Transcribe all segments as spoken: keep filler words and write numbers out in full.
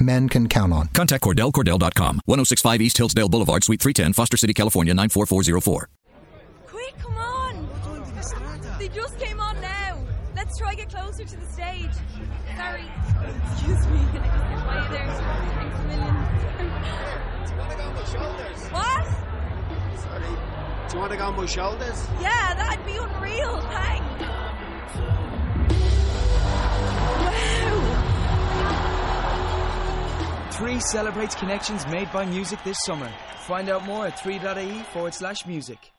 men can count on. Contact Cordell Cordell dot com, ten sixty-five East Hillsdale Boulevard, Suite three ten, Foster City, California, nine four four zero four. Quick, come on! They just came on now. Let's try get closer to the stage. Sorry. Excuse me. Hi there. Thanks a million. Do you want to go on my shoulders? What? Sorry. Do you want to go on my shoulders? Yeah, that'd be unreal. Thanks. Wow. Three celebrates connections made by music this summer. Find out more at three dot I E forward slash music.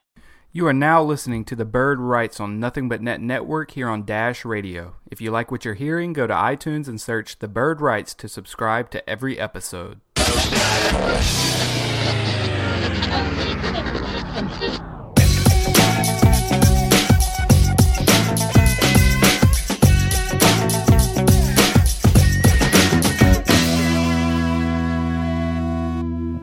You are now listening to The Bird Writes on Nothing But Net Network here on Dash Radio. If you like what you're hearing, go to iTunes and search The Bird Writes to subscribe to every episode.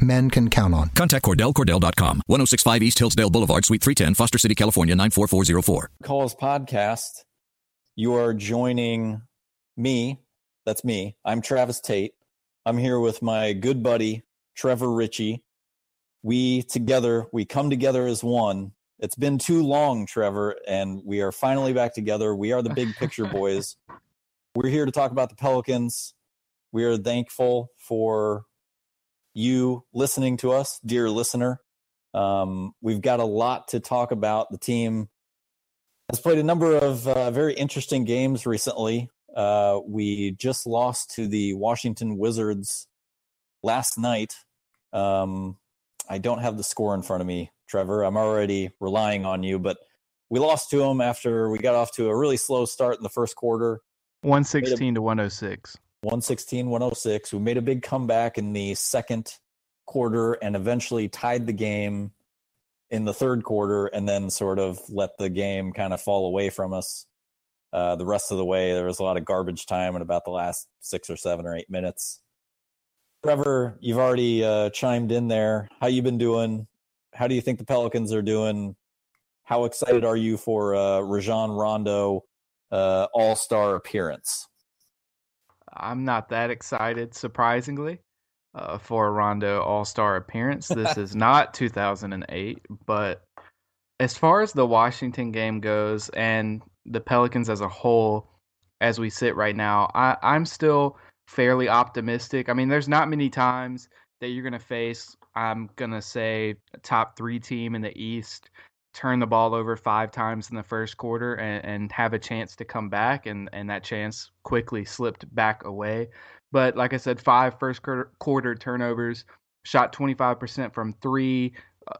men can count on. Contact Cordell Cordell dot com, ten sixty-five East Hillsdale Boulevard, Suite three ten, Foster City, California, nine four four zero four. Calls podcast. You are joining me. That's me. I'm Travis Tate. I'm here with my good buddy, Trevor Ritchie. We together, we come together as one. It's been too long, Trevor, and we are finally back together. We are the Big Picture Boys. We're here to talk about the Pelicans. We are thankful for you listening to us, dear listener. Um, we've got a lot to talk about. The team has played a number of uh, very interesting games recently. Uh, we just lost to the Washington Wizards last night. Um, I don't have the score in front of me, Trevor. I'm already relying on you, but we lost to them after we got off to a really slow start in the first quarter. one sixteen to one oh six. one sixteen to one oh six. We made a big comeback in the second quarter and eventually tied the game in the third quarter and then sort of let the game kind of fall away from us uh, the rest of the way. There was a lot of garbage time in about the last six or seven or eight minutes. Trevor, you've already uh, chimed in there. How you been doing? How do you think the Pelicans are doing? How excited are you for uh, Rajon Rondo uh, all-star appearance? I'm not that excited, surprisingly, uh, for a Rondo all-star appearance. This is not two thousand eight, but as far as the Washington game goes and the Pelicans as a whole, as we sit right now, I, I'm still fairly optimistic. I mean, there's not many times that you're going to face, I'm going to say, a top three team in the East, turn the ball over five times in the first quarter and, and have a chance to come back, and, and that chance quickly slipped back away. But like I said, five first quarter turnovers, shot twenty-five percent from three.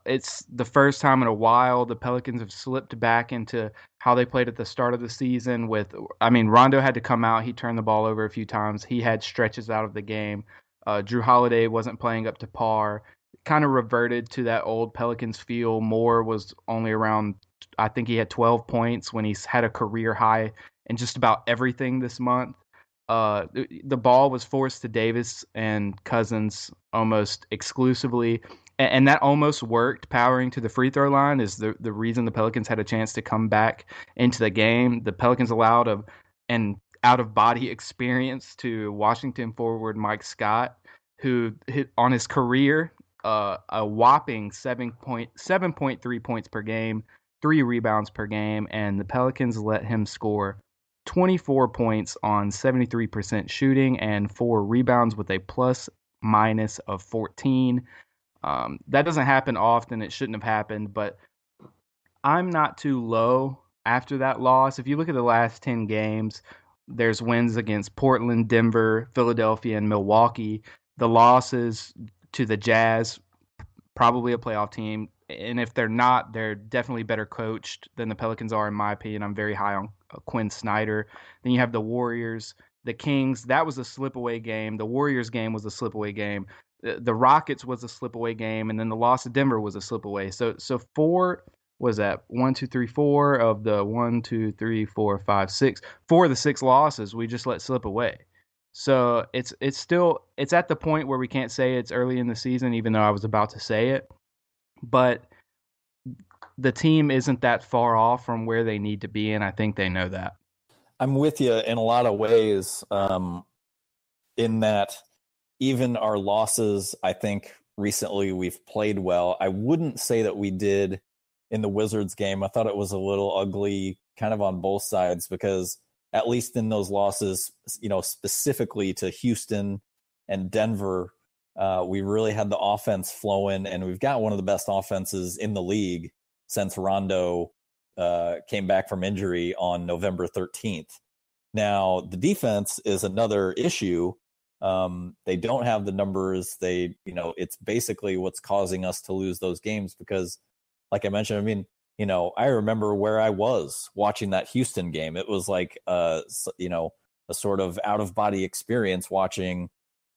It's the first time in a while the Pelicans have slipped back into how they played at the start of the season with, I mean, Rondo had to come out. He turned the ball over a few times. He had stretches out of the game. Uh, Drew Holiday wasn't playing up to par. Kind of reverted to that old Pelicans feel. Moore was only around, I think he had twelve points when he's had a career high in just about everything this month. Uh, the ball was forced to Davis and Cousins almost exclusively, and that almost worked. Powering to the free throw line is the, the reason the Pelicans had a chance to come back into the game. The Pelicans allowed a, an out-of-body experience to Washington forward Mike Scott, who hit on his career uh, a whopping seven point three points per game, three rebounds per game, and the Pelicans let him score twenty-four points on seventy-three percent shooting and four rebounds with a plus-minus of fourteen. Um, that doesn't happen often. It shouldn't have happened, but I'm not too low after that loss. If you look at the last ten games, there's wins against Portland, Denver, Philadelphia, and Milwaukee. The losses to the Jazz, probably a playoff team. And if they're not, they're definitely better coached than the Pelicans are, in my opinion. I'm very high on Quinn Snyder. Then you have the Warriors, the Kings. That was a slip-away game. The Warriors game was a slip-away game. The Rockets was a slip-away game. And then the loss to Denver was a slip-away. So, so four... was that one, two, three, four of the one, two, three, four, five, six, four of the six losses we just let slip away. So it's it's still it's at the point where we can't say it's early in the season, even though I was about to say it. But the team isn't that far off from where they need to be, and I think they know that. I'm with you in a lot of ways, um, in that even our losses, I think recently we've played well. I wouldn't say that we did in the Wizards game. I thought it was a little ugly kind of on both sides, because at least in those losses, you know, specifically to Houston and Denver, uh, we really had the offense flowing, and we've got one of the best offenses in the league since Rondo uh, came back from injury on November thirteenth. Now, the defense is another issue. Um, they don't have the numbers. They, you know, it's basically what's causing us to lose those games, because like I mentioned, I mean, you know, I remember where I was watching that Houston game. It was like, uh, you know, a sort of out-of-body experience watching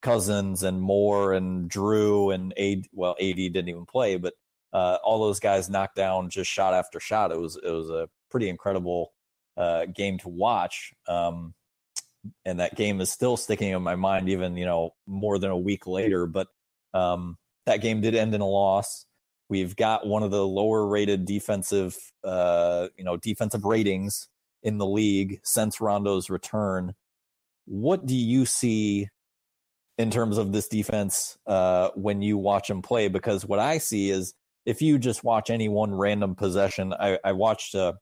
Cousins and Moore and Drew and A D. Well, A D didn't even play, but uh, all those guys knocked down just shot after shot. It was it was a pretty incredible uh, game to watch, um, and that game is still sticking in my mind, even you know more than a week later. But um, that game did end in a loss. We've got one of the lower rated defensive, uh, you know, defensive ratings in the league since Rondo's return. What do you see in terms of this defense uh, when you watch them play? Because what I see is, if you just watch any one random possession, I, I watched a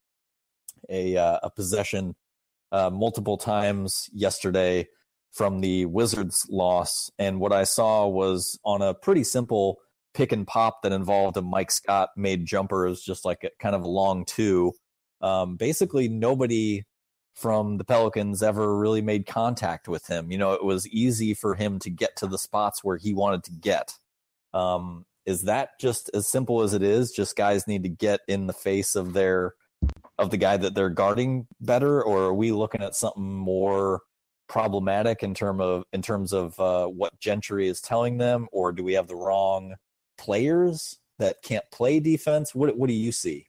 a, uh, a possession uh, multiple times yesterday from the Wizards loss, and what I saw was on a pretty simple pick and pop that involved a Mike Scott made jumpers, just like a kind of a long two. Um, basically nobody from the Pelicans ever really made contact with him. You know, it was easy for him to get to the spots where he wanted to get. Um, is that just as simple as it is? Just guys need to get in the face of their, of the guy that they're guarding better? Or are we looking at something more problematic in term of, in terms of uh, what Gentry is telling them? Or do we have the wrong players that can't play defense? What what do you see?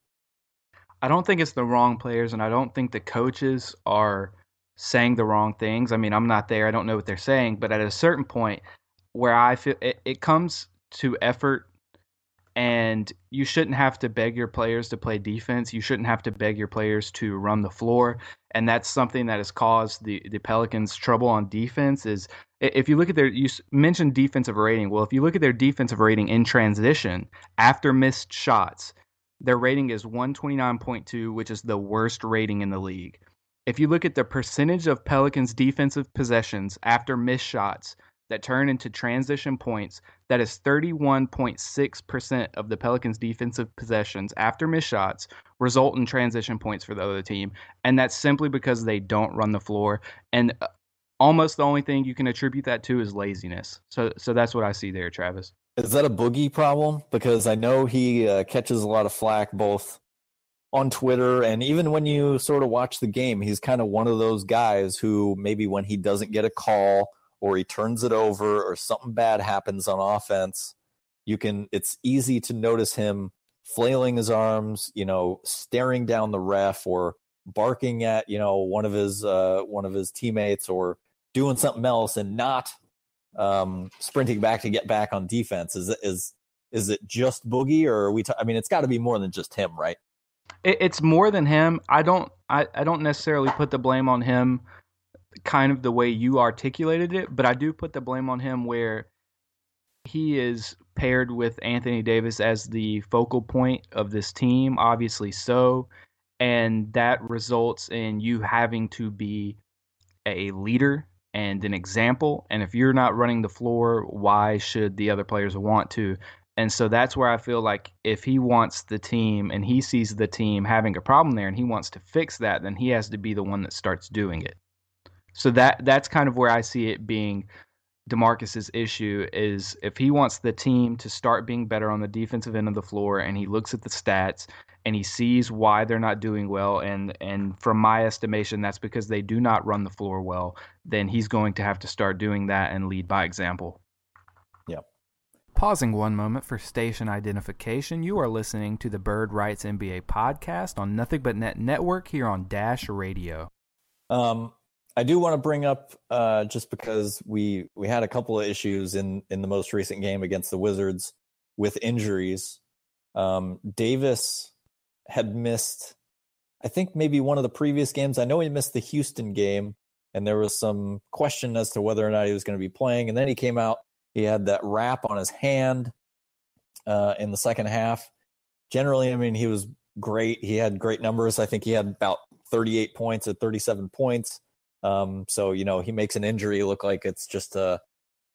I don't think it's the wrong players, and I don't think the coaches are saying the wrong things. I mean, I'm not there. I don't know what they're saying, but at a certain point where I feel it, it comes to effort, and you shouldn't have to beg your players to play defense. You shouldn't have to beg your players to run the floor, and that's something that has caused the, the Pelicans trouble on defense is – if you look at their, you mentioned defensive rating. Well, if you look at their defensive rating in transition after missed shots, their rating is one twenty-nine point two, which is the worst rating in the league. If you look at the percentage of Pelicans defensive possessions after missed shots that turn into transition points, that is thirty-one point six percent of the Pelicans defensive possessions after missed shots result in transition points for the other team. And that's simply because they don't run the floor. And uh, almost the only thing you can attribute that to is laziness. So so that's what I see there, Travis. Is that a Boogie problem? Because I know he uh, catches a lot of flack both on Twitter and even when you sort of watch the game. He's kind of one of those guys who maybe when he doesn't get a call or he turns it over or something bad happens on offense, you can it's easy to notice him flailing his arms, you know, staring down the ref or barking at, you know, one of his uh, one of his teammates or doing something else and not um, sprinting back to get back on defense. Is is is it just Boogie, or are we? T- I mean, it's got to be more than just him, right? It, it's more than him. I don't. I, I don't necessarily put the blame on him, kind of the way you articulated it, but I do put the blame on him where he is paired with Anthony Davis as the focal point of this team. Obviously, so, and that results in you having to be a leader and an example, and if you're not running the floor, why should the other players want to? And so that's where I feel like if he wants the team and he sees the team having a problem there and he wants to fix that, then he has to be the one that starts doing it. So that that's kind of where I see it being DeMarcus's issue is if he wants the team to start being better on the defensive end of the floor and he looks at the stats and he sees why they're not doing well, and and from my estimation, that's because they do not run the floor well, then he's going to have to start doing that and lead by example. Yep. Pausing one moment for station identification, you are listening to the Bird Rights N B A podcast on Nothing But Net Network here on Dash Radio. Um, I do want to bring up, uh, just because we we had a couple of issues in, in the most recent game against the Wizards with injuries. Um, Davis had missed, I think, maybe one of the previous games. I know he missed the Houston game, and there was some question as to whether or not he was going to be playing. And then he came out. He had that wrap on his hand uh, in the second half. Generally, I mean, he was great. He had great numbers. I think he had about thirty-eight points or thirty-seven points. Um, so, you know, he makes an injury look like it's just a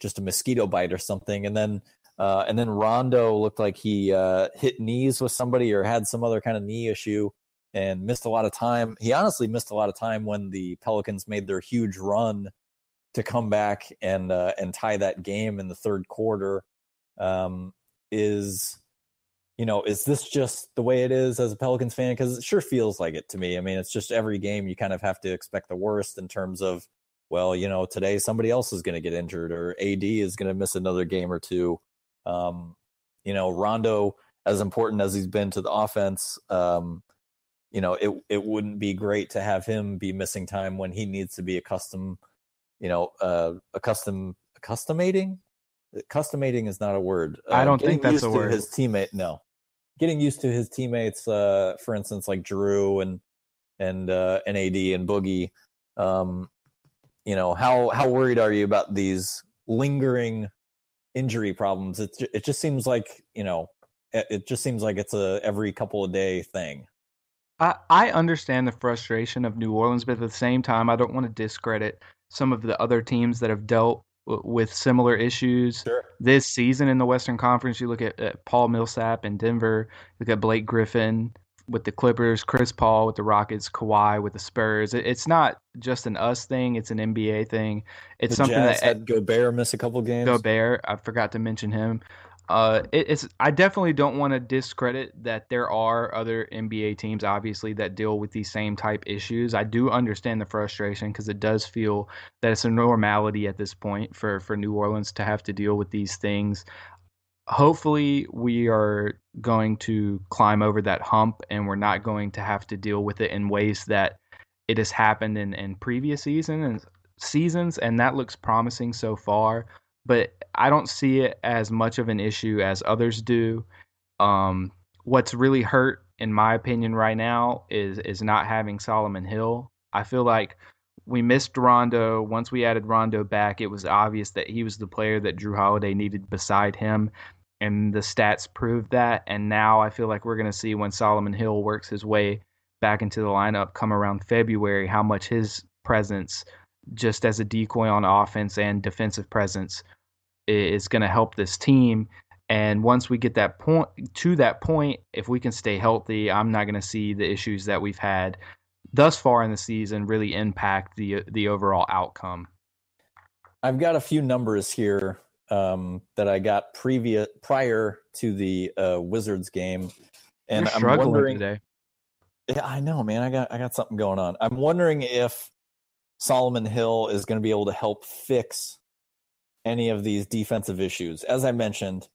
just a mosquito bite or something. And then uh, and then Rondo looked like he uh, hit knees with somebody or had some other kind of knee issue and missed a lot of time. He honestly missed a lot of time when the Pelicans made their huge run to come back and uh, and tie that game in the third quarter. Um, is, you know, is this just the way it is as a Pelicans fan? Because it sure feels like it to me. I mean, it's just every game you kind of have to expect the worst in terms of, well, you know, today somebody else is going to get injured or A D is going to miss another game or two. Um, you know, Rondo, as important as he's been to the offense, um, you know, it it wouldn't be great to have him be missing time when he needs to be accustomed you know, uh, accustom, accustomating, accustomating is not a word. Uh, I don't think that's a word. His teammate, no, getting used to his teammates, uh, for instance, like Drew and, and, uh, N A D and Boogie, um, you know, how, how worried are you about these lingering injury problems? It, it just seems like, you know, it, it just seems like it's a every couple of day thing. I, I understand the frustration of New Orleans, but at the same time, I don't want to discredit some of the other teams that have dealt w- with similar issues sure. this season in the Western Conference. You look at, at Paul Millsap in Denver, you look at Blake Griffin with the Clippers, Chris Paul with the Rockets, Kawhi with the Spurs. It, it's not just an us thing. It's an N B A thing. It's the something Jazz that had Gobert miss a couple games. Gobert, I forgot to mention him. Uh, it, it's. I definitely don't want to discredit that there are other N B A teams, obviously, that deal with these same type issues. I do understand the frustration because it does feel that it's a normality at this point for, for New Orleans to have to deal with these things. Hopefully, we are going to climb over that hump and we're not going to have to deal with it in ways that it has happened in, in previous season and seasons, and that looks promising so far. But I don't see it as much of an issue as others do. Um, what's really hurt, in my opinion, right now is is not having Solomon Hill. I feel like we missed Rondo. Once we added Rondo back, it was obvious that he was the player that Drew Holiday needed beside him, and the stats proved that. And now I feel like we're going to see when Solomon Hill works his way back into the lineup come around February how much his presence, just as a decoy on offense and defensive presence, is going to help this team. And once we get that point to that point, if we can stay healthy, I'm not going to see the issues that we've had thus far in the season really impact the the overall outcome. I've got a few numbers here um, that I got previous prior to the uh, Wizards game, and You're I'm wondering. Today. Yeah, I know, man. I got I got something going on. I'm wondering if Solomon Hill is going to be able to help fix any of these defensive issues. As I mentioned,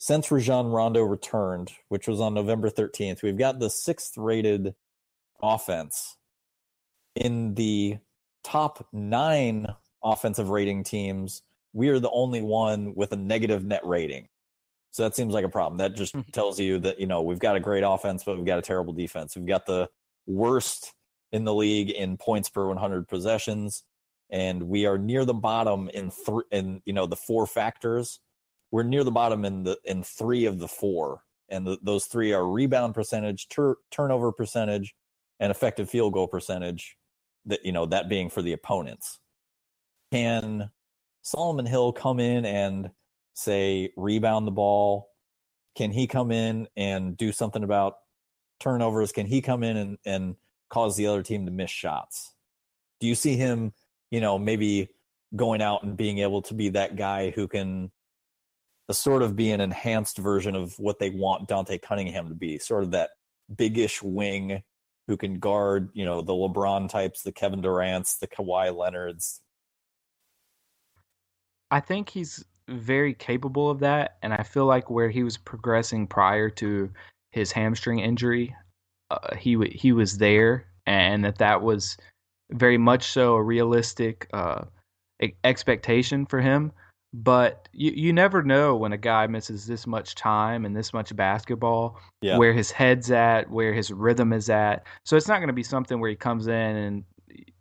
since Rajon Rondo returned, which was on November thirteenth, we've got the sixth rated offense in the top nine offensive rating teams. We are the only one with a negative net rating. So that seems like a problem. That just tells you that, you know, we've got a great offense, but we've got a terrible defense. We've got the worst in the league in points per one hundred possessions, and we are near the bottom in three in you know the four factors. We're near the bottom in the in three of the four, and the, those three are rebound percentage, tur- turnover percentage, and effective field goal percentage. That you know that being for the opponents. Can Solomon Hill come in and say rebound the ball, Can he come in and do something about turnovers? Can he come in and, and cause the other team to miss shots? Do you see him, you know, maybe going out and being able to be that guy who can sort of be an enhanced version of what they want Dante Cunningham to be, sort of that biggish wing who can guard, you know, the LeBron types, the Kevin Durant's, the Kawhi Leonards? I think he's very capable of that, and I feel like where he was progressing prior to his hamstring injury, uh, he w- he was there, and that that was very much so a realistic uh, expectation for him. But you, you never know when a guy misses this much time and this much basketball, yeah. where his head's at, where his rhythm is at. So it's not going to be something where he comes in and,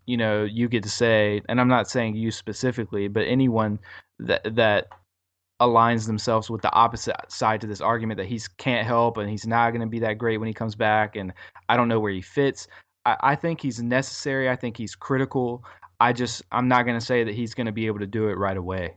you know, you get to say, and I'm not saying you specifically, but anyone that that aligns themselves with the opposite side to this argument that he's can't help and he's not going to be that great when he comes back and I don't know where he fits. I, I think he's necessary. I think he's critical. I just, I'm not going to say that he's going to be able to do it right away.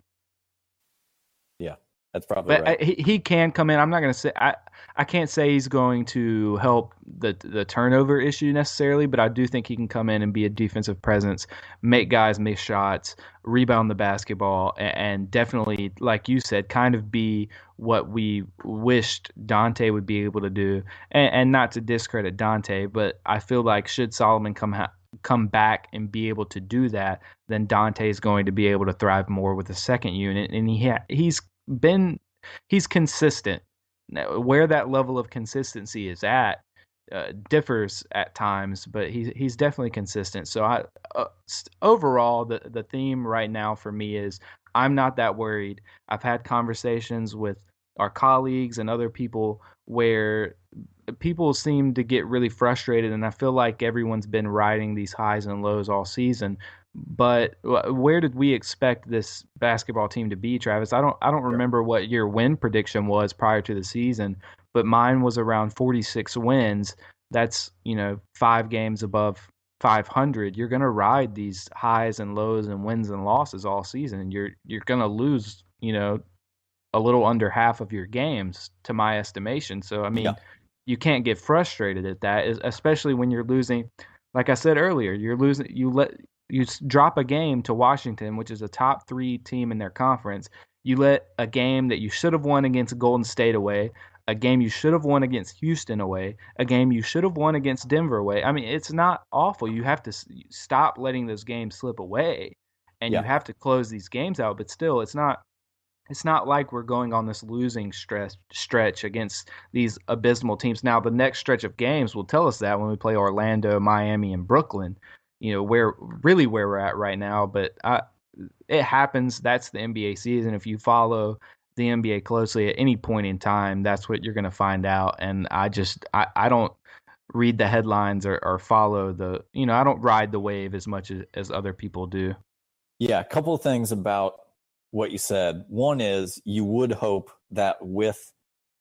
Yeah, that's probably but right. I, he, he can come in. I'm not going to say I, – I can't say he's going to help the the turnover issue necessarily, but I do think he can come in and be a defensive presence, make guys miss shots, rebound the basketball, and, and definitely, like you said, kind of be what we wished Dante would be able to do. And, and not to discredit Dante, but I feel like should Solomon come ha- come back and be able to do that, then Dante is going to be able to thrive more with the second unit. And he ha- he's – Been he's consistent. Now, where that level of consistency is at uh, differs at times, but he's he's definitely consistent. So I uh, overall the the theme right now for me is I'm not that worried. I've had conversations with our colleagues and other people where people seem to get really frustrated, and I feel like everyone's been riding these highs and lows all season. But where did we expect this basketball team to be, Travis? I don't I don't remember what your win prediction was prior to the season, but mine was around forty-six wins. That's, you know, five games above five hundred. You're going to ride these highs and lows and wins and losses all season. You're you're going to lose, you know, a little under half of your games to my estimation. So, I mean, yeah. you can't get frustrated at that, especially when you're losing. Like I said earlier, you're losing you let You drop a game to Washington, which is a top three team in their conference. You let a game that you should have won against Golden State away, a game you should have won against Houston away, a game you should have won against Denver away. I mean, it's not awful. You have to stop letting those games slip away, and yeah. you have to close these games out. But still, it's not it's not like we're going on this losing stress, stretch against these abysmal teams. Now, the next stretch of games will tell us that when we play Orlando, Miami, and Brooklyn. You know, where really where we're at right now, but I, it happens. That's the N B A season. If you follow the N B A closely at any point in time, that's what you're going to find out. And I just, I, I don't read the headlines or, or follow the, you know, I don't ride the wave as much as, as other people do. Yeah. A couple of things about what you said. One is you would hope that with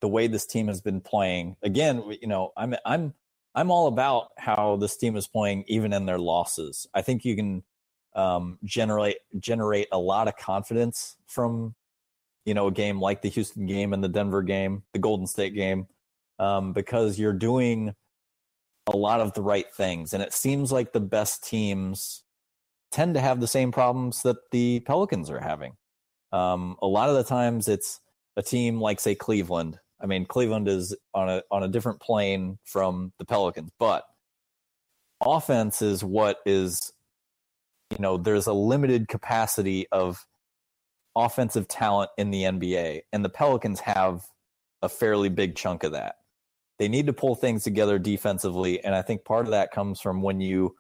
the way this team has been playing, again, you know, I'm, I'm, I'm all about how this team is playing, even in their losses. I think you can um, generate generate a lot of confidence from, you know, a game like the Houston game and the Denver game, the Golden State game, um, because you're doing a lot of the right things. And it seems like the best teams tend to have the same problems that the Pelicans are having. Um, a lot of the times it's a team like, say, Cleveland. I mean, Cleveland is on a on a different plane from the Pelicans, but offense is what is, you know, there's a limited capacity of offensive talent in the N B A, and the Pelicans have a fairly big chunk of that. They need to pull things together defensively, and I think part of that comes from when you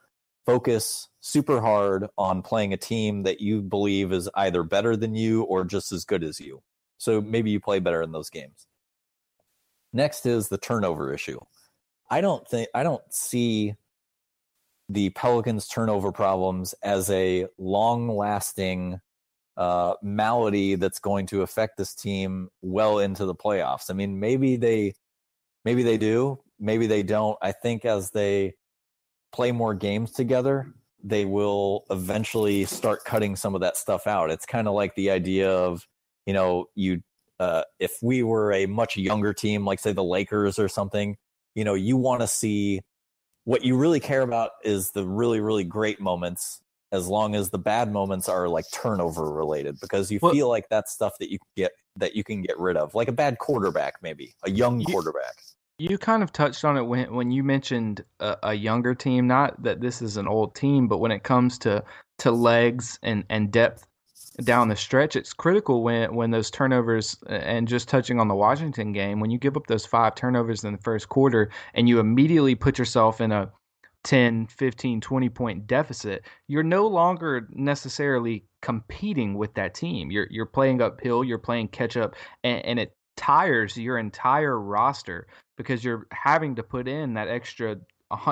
focus super hard on playing a team that you believe is either better than you or just as good as you. So maybe you play better in those games. Next is the turnover issue. I don't think I don't see the Pelicans' turnover problems as a long-lasting uh, malady that's going to affect this team well into the playoffs. I mean, maybe they, maybe they do, maybe they don't. I think as they play more games together, they will eventually start cutting some of that stuff out. It's kind of like the idea of, you know, you. uh, if we were a much younger team, like say the Lakers or something, you know, you want to see what you really care about is the really, really great moments, as long as the bad moments are like turnover related, because you well, feel like that's stuff that you can get that you can get rid of, like a bad quarterback, maybe a young quarterback. You, you kind of touched on it when when you mentioned a, a younger team, not that this is an old team, but when it comes to, to legs and, and depth down the stretch, it's critical when, when those turnovers, and just touching on the Washington game, when you give up those five turnovers in the first quarter and you immediately put yourself in a ten, fifteen, twenty point deficit, you're no longer necessarily competing with that team. You're you're playing uphill, you're playing catch up, and, and it tires your entire roster because you're having to put in that extra,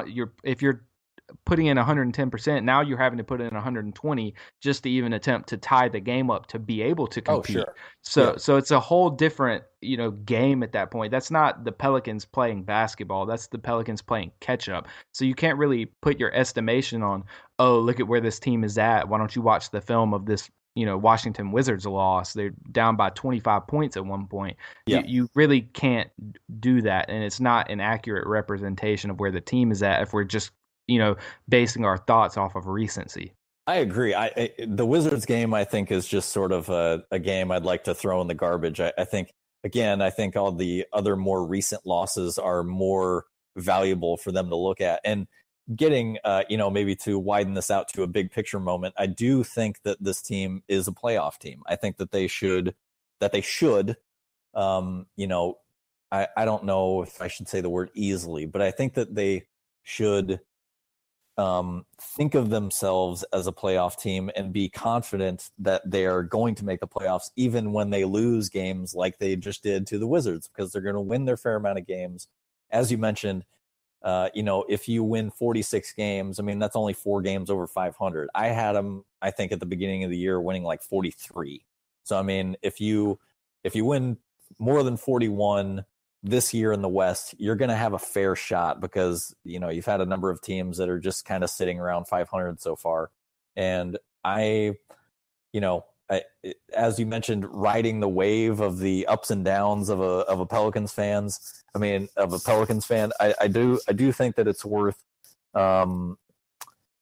you're, if you're putting in one hundred ten percent, now you're having to put in one hundred twenty just to even attempt to tie the game up to be able to compete. Oh, sure. So yeah. so it's a whole different, you know, game at that point. That's not the Pelicans playing basketball. That's the Pelicans playing catch up. So you can't really put your estimation on, oh, look at where this team is at. Why don't you watch the film of this, you know, Washington Wizards loss? They're down by twenty-five points at one point. Yeah. You, you really can't do that. And it's not an accurate representation of where the team is at if we're just, you know, basing our thoughts off of recency. I agree. I, I the Wizards game, I think, is just sort of a, a game I'd like to throw in the garbage. I, I think, again, I think all the other more recent losses are more valuable for them to look at. And getting, uh, you know, maybe to widen this out to a big picture moment, I do think that this team is a playoff team. I think that they should, that they should, um, you know, I, I don't know if I should say the word easily, but I think that they should Um, think of themselves as a playoff team and be confident that they are going to make the playoffs, even when they lose games like they just did to the Wizards, because they're going to win their fair amount of games. As you mentioned, uh, you know, if you win forty-six games, I mean, that's only four games over five hundred. I had them, I think, at the beginning of the year winning like forty-three. So, I mean, if you if you win more than forty-one this year in the West, you're going to have a fair shot, because, you know, you've had a number of teams that are just kind of sitting around five hundred so far. And I, you know, I, as you mentioned, riding the wave of the ups and downs of a, of a Pelicans fans, I mean, of a Pelicans fan, I, I do, I do think that it's worth um,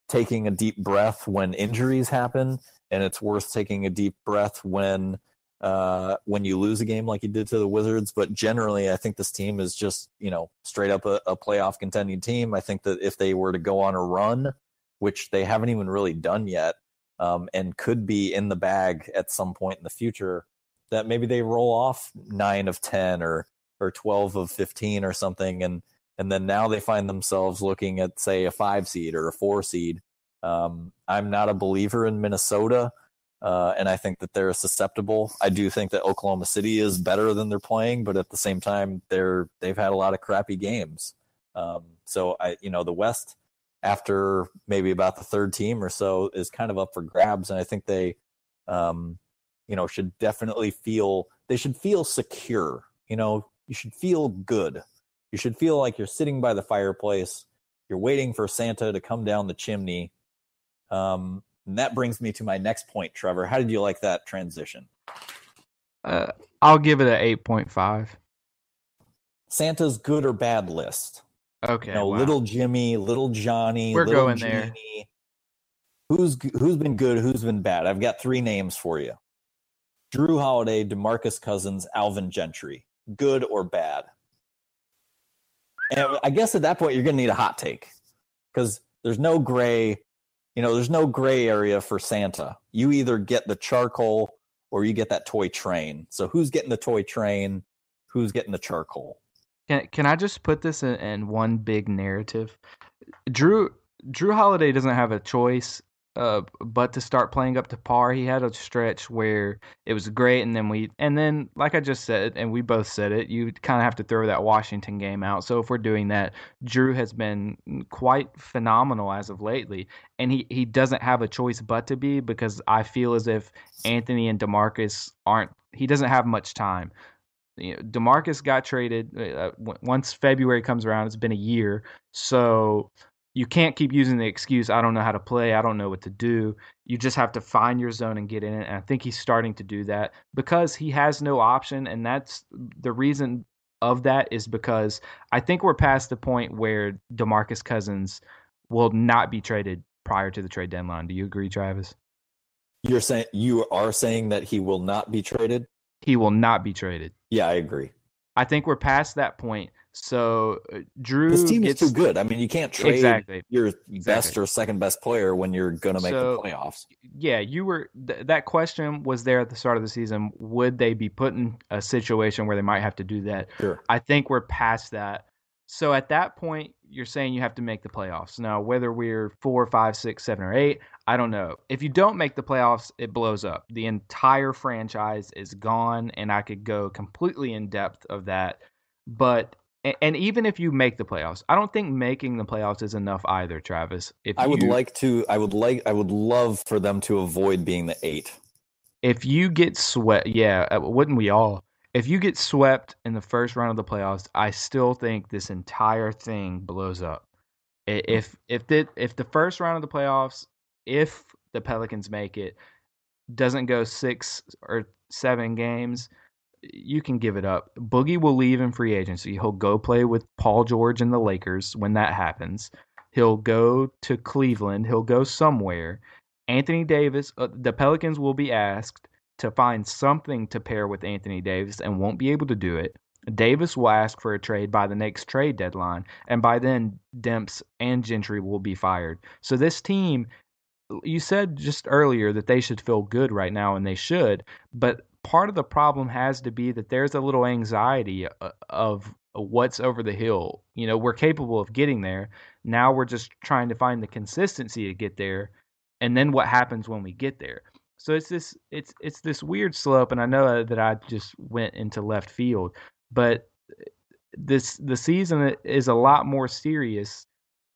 taking a deep breath when injuries happen. And it's worth taking a deep breath when, uh when you lose a game like you did to the Wizards. But generally, I think this team is just, you know, straight up a, a playoff contending team. I think that if they were to go on a run, which they haven't even really done yet, um and could be in the bag at some point in the future, that maybe they roll off nine of ten or or twelve of fifteen or something, and and then now they find themselves looking at, say, a five seed or a four seed. um I'm not a believer in Minnesota. Uh, and I think that they're susceptible. I do think that Oklahoma City is better than they're playing, but at the same time, they're they've had a lot of crappy games. Um, so I, you know, the West, after maybe about the third team or so, is kind of up for grabs, and I think they, um, you know, should definitely feel they should feel secure. You know, you should feel good. You should feel like you're sitting by the fireplace, you're waiting for Santa to come down the chimney. Um, And that brings me to my next point, Trevor. How did you like that transition? Uh, I'll give it an eight point five. Santa's good or bad list. Okay. You know, wow. Little Jimmy, little Johnny, we're little going Jeannie. There. Who's who's been good? Who's been bad? I've got three names for you: Drew Holiday, DeMarcus Cousins, Alvin Gentry. Good or bad? And I guess at that point you're going to need a hot take, because there's no gray. You know, there's no gray area for Santa. You either get the charcoal or you get that toy train. So who's getting the toy train? Who's getting the charcoal? Can can I just put this in, in one big narrative? Drew Drew Holiday doesn't have a choice uh, but to start playing up to par. He had a stretch where it was great, and then we and then like I just said, and we both said it, you kind of have to throw that Washington game out. So if we're doing that, Drew has been quite phenomenal as of lately, and he, he doesn't have a choice but to be, because I feel as if Anthony and DeMarcus aren't he doesn't have much time. You know, DeMarcus got traded uh, w- once February comes around. It's been a year, so you can't keep using the excuse, I don't know how to play, I don't know what to do. You just have to find your zone and get in it. And I think he's starting to do that because he has no option. And that's the reason of that is because I think we're past the point where DeMarcus Cousins will not be traded prior to the trade deadline. Do you agree, Travis? You're saying you are saying that he will not be traded? He will not be traded. Yeah, I agree. I think we're past that point. So uh, Drew, this team gets, is too good. I mean, you can't trade exactly, your exactly. best or second best player when you're going to make so, the playoffs. Yeah, you were. Th- that question was there at the start of the season. Would they be put in a situation where they might have to do that? Sure. I think we're past that. So at that point, you're saying you have to make the playoffs. Now, whether we're four, five, six, seven, or eight, I don't know. If you don't make the playoffs, it blows up. The entire franchise is gone, and I could go completely in depth of that. But and even if you make the playoffs, I don't think making the playoffs is enough either, Travis. If I would you, like to, I would like, I would love for them to avoid being the eight. If you get swept, yeah, wouldn't we all? If you get swept in the first round of the playoffs, I still think this entire thing blows up. If if the if the first round of the playoffs, if the Pelicans make it, doesn't go six or seven games, you can give it up. Boogie will leave in free agency. He'll go play with Paul George and the Lakers when that happens. He'll go to Cleveland. He'll go somewhere. Anthony Davis, uh, the Pelicans will be asked to find something to pair with Anthony Davis and won't be able to do it. Davis will ask for a trade by the next trade deadline, and by then Demps and Gentry will be fired. So this team, you said just earlier that they should feel good right now, and they should, but part of the problem has to be that there's a little anxiety of what's over the hill. You know, we're capable of getting there. Now we're just trying to find the consistency to get there, and then what happens when we get there. So it's this it's it's this weird slope, and I know that I just went into left field, but this the season is a lot more serious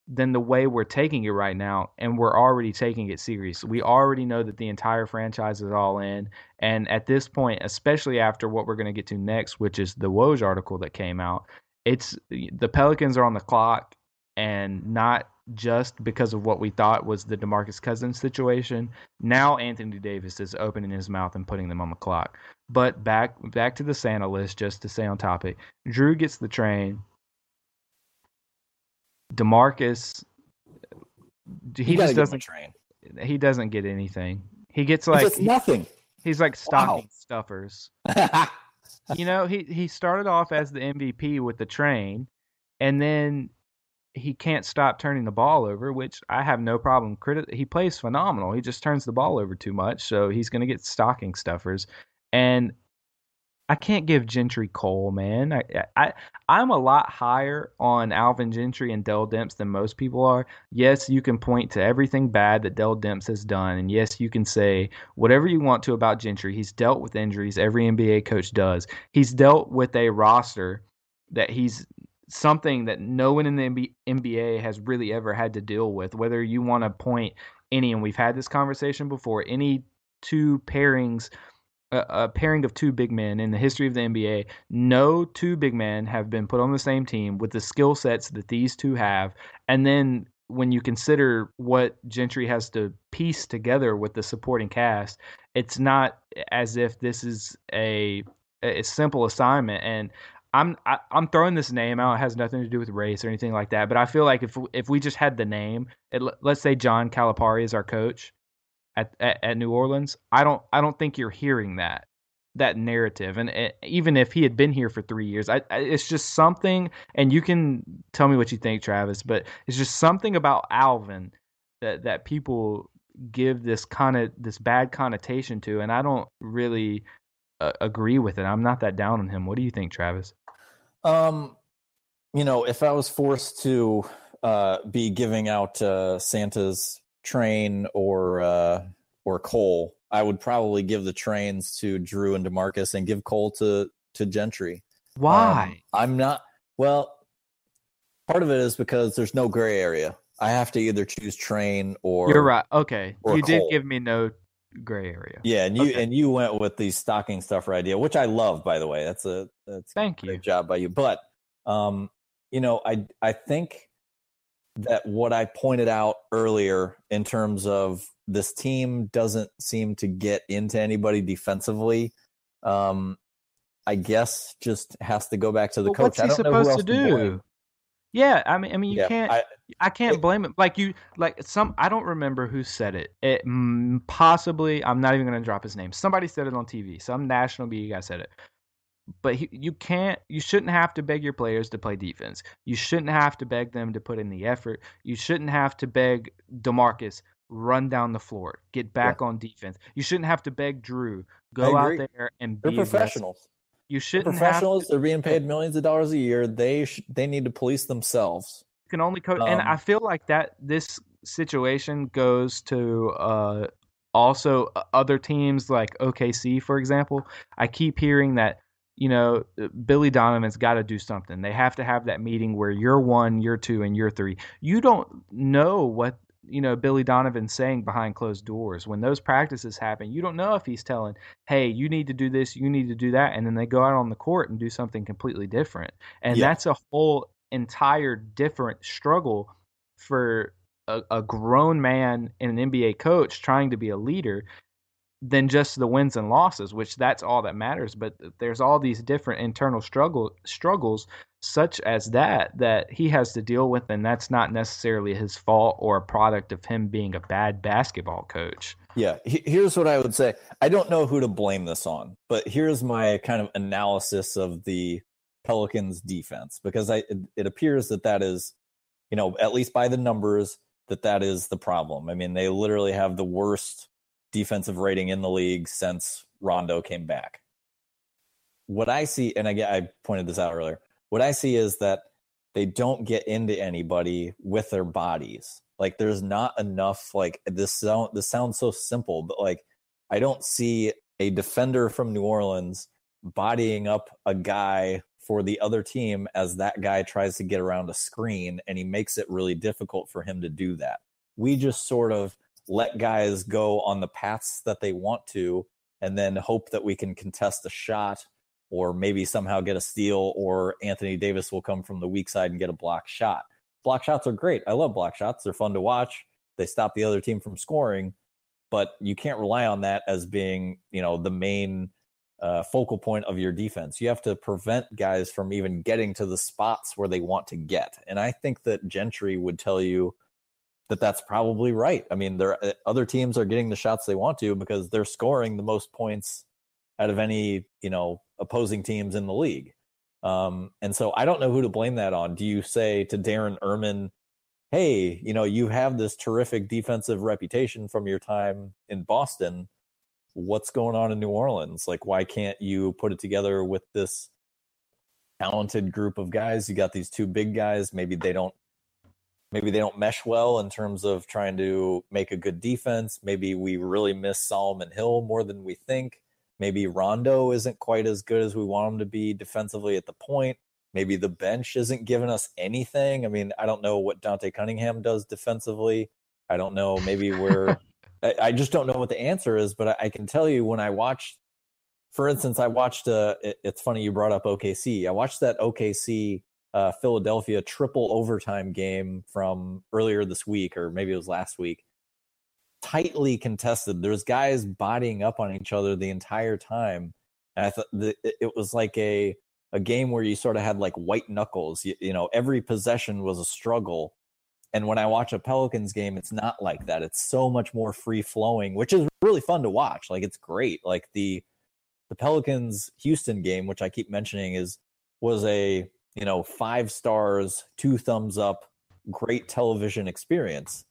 than the way we're taking it right now, and we're already taking it serious. We already know that the entire franchise is all in, and at this point, especially after what we're going to get to next, which is the Woj article that came out, it's the Pelicans are on the clock, and not just because of what we thought was the DeMarcus Cousins situation. Now Anthony Davis is opening his mouth and putting them on the clock. But back back to the Santa list, just to stay on topic. Drew gets the train. DeMarcus, he, he just doesn't train. He doesn't get anything. He gets like it's nothing. He, he's like stocking wow. stuffers. You know, he he started off as the M V P with the train, and then he can't stop turning the ball over, which I have no problem. Criti- he plays phenomenal. He just turns the ball over too much, so he's going to get stocking stuffers. And I can't give Gentry Cole, man. I, I, I'm a lot higher on Alvin Gentry and Dell Demps than most people are. Yes, you can point to everything bad that Dell Demps has done, and yes, you can say whatever you want to about Gentry. He's dealt with injuries. Every N B A coach does. He's dealt with a roster that he's – something that no one in the N B A has really ever had to deal with, whether you want to point any, and we've had this conversation before, any two pairings, uh, a pairing of two big men in the history of the N B A, no two big men have been put on the same team with the skill sets that these two have. And then when you consider what Gentry has to piece together with the supporting cast, it's not as if this is a, a simple assignment. And I'm I, I'm throwing this name out. It has nothing to do with race or anything like that. But I feel like if if we just had the name, it, let's say John Calipari is our coach at, at at New Orleans. I don't I don't think you're hearing that that narrative. And it, even if he had been here for three years, I, I, it's just something. And you can tell me what you think, Travis. But it's just something about Alvin that that people give this kind of this bad connotation to, and I don't really uh, agree with it. I'm not that down on him. What do you think, Travis? Um, you know, if I was forced to uh, be giving out uh, Santa's train or uh, or Cole, I would probably give the trains to Drew and DeMarcus and give Cole to, to Gentry. Why? Um, I'm not. Well, part of it is because there's no gray area. I have to either choose train or you're right. Okay, you Cole. Did give me no gray area. Yeah, and you okay. and you went with the stocking stuffer idea, which I love, by the way. That's a that's Thank a great you. Job by you. But um, you know, I I think that what I pointed out earlier in terms of this team doesn't seem to get into anybody defensively, um, I guess just has to go back to the well, coach. What's he I don't supposed know who else to do? To yeah, I mean, I mean, you yeah, can't. I, I can't it, blame it. Like you, like some. I don't remember who said it. It possibly. I'm not even going to drop his name. Somebody said it on T V. Some national media guy said it. But he, you can't. You shouldn't have to beg your players to play defense. You shouldn't have to beg them to put in the effort. You shouldn't have to beg DeMarcus run down the floor, get back yeah. on defense. You shouldn't have to beg Drew go out there and be They're professionals. Aggressive. You shouldn't professionals, have to, they're being paid millions of dollars a year. They sh- they need to police themselves. You can only coach, um, and I feel like that this situation goes to uh, also other teams like O K C, for example. I keep hearing that you know Billy Donovan's got to do something. They have to have that meeting where you're one, you're two, and you're three. You don't know what you know Billy Donovan's saying behind closed doors. When those practices happen, you don't know if he's telling, hey, you need to do this, you need to do that, and then they go out on the court and do something completely different. And yeah. that's a whole entire different struggle for a, a grown man and an N B A coach trying to be a leader than just the wins and losses, which that's all that matters. But there's all these different internal struggle struggles such as that that he has to deal with, and that's not necessarily his fault or a product of him being a bad basketball coach. Yeah, here's what I would say. I don't know who to blame this on, but here's my kind of analysis of the Pelicans defense, because I it appears that that is, you know, at least by the numbers, that that is the problem. I mean, they literally have the worst defensive rating in the league since Rondo came back. What I see, and again, I pointed this out earlier, what I see is that they don't get into anybody with their bodies. Like, there's not enough, like, this sound, this sounds so simple, but, like, I don't see a defender from New Orleans bodying up a guy for the other team as that guy tries to get around a screen, and he makes it really difficult for him to do that. We just sort of let guys go on the paths that they want to and then hope that we can contest a shot or maybe somehow get a steal, or Anthony Davis will come from the weak side and get a block shot. Block shots are great. I love block shots. They're fun to watch. They stop the other team from scoring, but you can't rely on that as being, you know, the main uh, focal point of your defense. You have to prevent guys from even getting to the spots where they want to get. And I think that Gentry would tell you that that's probably right. I mean, there other teams are getting the shots they want to because they're scoring the most points out of any, you know, opposing teams in the league. Um, and so I don't know who to blame that on. Do you say to Darren Ehrman, hey, you know, you have this terrific defensive reputation from your time in Boston. What's going on in New Orleans? Like, why can't you put it together with this talented group of guys? You got these two big guys. Maybe they don't, maybe they don't mesh well in terms of trying to make a good defense. Maybe we really miss Solomon Hill more than we think. Maybe Rondo isn't quite as good as we want him to be defensively at the point. Maybe the bench isn't giving us anything. I mean, I don't know what Dante Cunningham does defensively. I don't know. Maybe we're – I just don't know what the answer is, but I can tell you when I watched – for instance, I watched uh, – it, it's funny you brought up O K C. I watched that O K C uh, Philadelphia triple overtime game from earlier this week, or maybe it was last week. Tightly contested. There's guys bodying up on each other the entire time, and I thought the, it was like a a game where you sort of had like white knuckles. You, you know, every possession was a struggle. And when I watch a Pelicans game, it's not like that. It's so much more free flowing, which is really fun to watch. Like, it's great. Like the the Pelicans Houston game, which I keep mentioning, is was a you know five stars, two thumbs up, great television experience.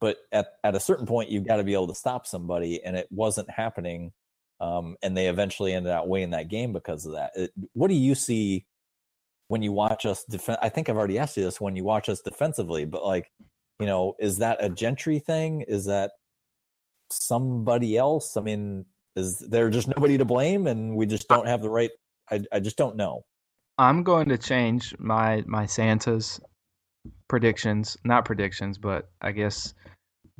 But at, at a certain point, you've got to be able to stop somebody, and it wasn't happening. Um, and they eventually ended up winning that game because of that. It, what do you see when you watch us defend? I think I've already asked you this when you watch us defensively, but like, you know, is that a Gentry thing? Is that somebody else? I mean, is there just nobody to blame, and we just don't have the right? I, I just don't know. I'm going to change my my Santas. predictions, not predictions, but I guess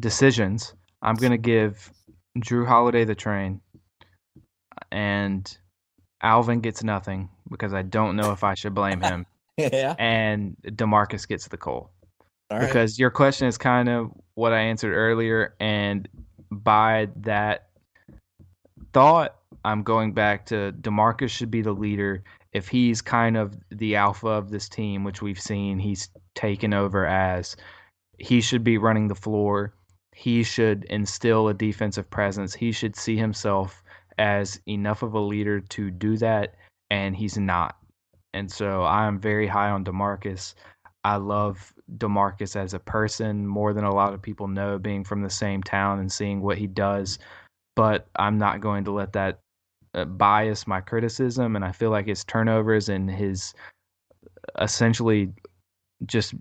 decisions. I'm going to give Drew Holiday the train, and Alvin gets nothing because I don't know if I should blame him. yeah. And DeMarcus gets the coal. All right. Because your question is kind of what I answered earlier, and by that thought, I'm going back to DeMarcus should be the leader. If he's kind of the alpha of this team, which we've seen he's taken over as, he should be running the floor. He should instill a defensive presence. He should see himself as enough of a leader to do that, and he's not. And so I'm very high on DeMarcus. I love DeMarcus as a person more than a lot of people know, being from the same town and seeing what he does. But I'm not going to let that bias my criticism, and I feel like his turnovers and his essentially just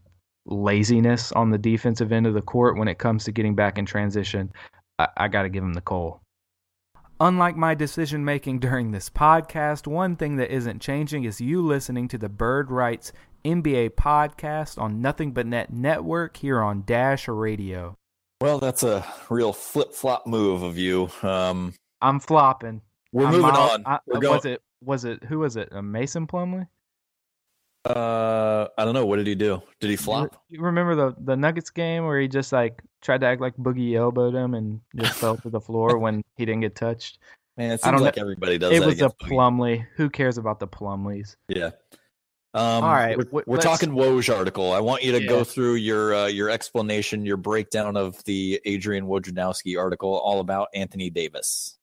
laziness on the defensive end of the court when it comes to getting back in transition, I, I got to give him the coal. Unlike my decision-making during this podcast, one thing that isn't changing is you listening to the Bird Rights N B A podcast on Nothing But Net Network here on Dash Radio. Well, that's a real flip-flop move of you. Um, I'm flopping. We're I'm moving mild, on. I, We're going. Was it? Was it? Who was it? Uh, Mason Plumlee? Uh, I don't know. What did he do? Did he flop? You, you remember the the Nuggets game where he just like tried to act like Boogie elbowed him and just fell to the floor when he didn't get touched? Man, it seems I don't like know. everybody does. It that was a Plumlee. Boogie. Who cares about the Plumlees? Yeah. Um, All right, we're, we're talking Woj article. I want you to yeah. go through your uh, your explanation, your breakdown of the Adrian Wojnarowski article, all about Anthony Davis.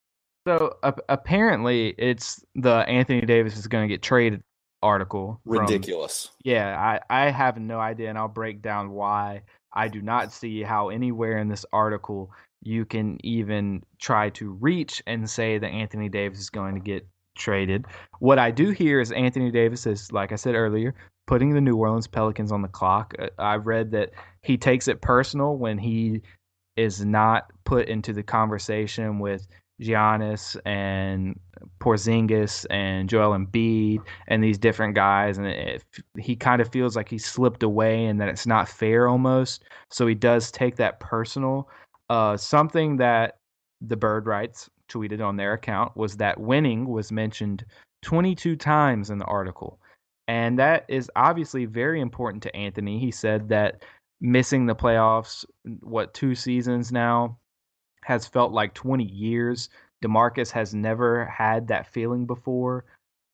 So uh, apparently, it's the Anthony Davis is going to get traded article. From, Ridiculous. Yeah, I, I have no idea, and I'll break down why I do not see how anywhere in this article you can even try to reach and say that Anthony Davis is going to get traded. What I do hear is Anthony Davis is, like I said earlier, putting the New Orleans Pelicans on the clock. I read that he takes it personal when he is not put into the conversation with Giannis and Porzingis and Joel Embiid and these different guys, and it, he kind of feels like he slipped away and that it's not fair almost. So he does take that personal. Uh, something that the Bird Rights tweeted on their account was that winning was mentioned twenty-two times in the article, and that is obviously very important to Anthony. He said that missing the playoffs, what, two seasons now, has felt like twenty years. DeMarcus has never had that feeling before.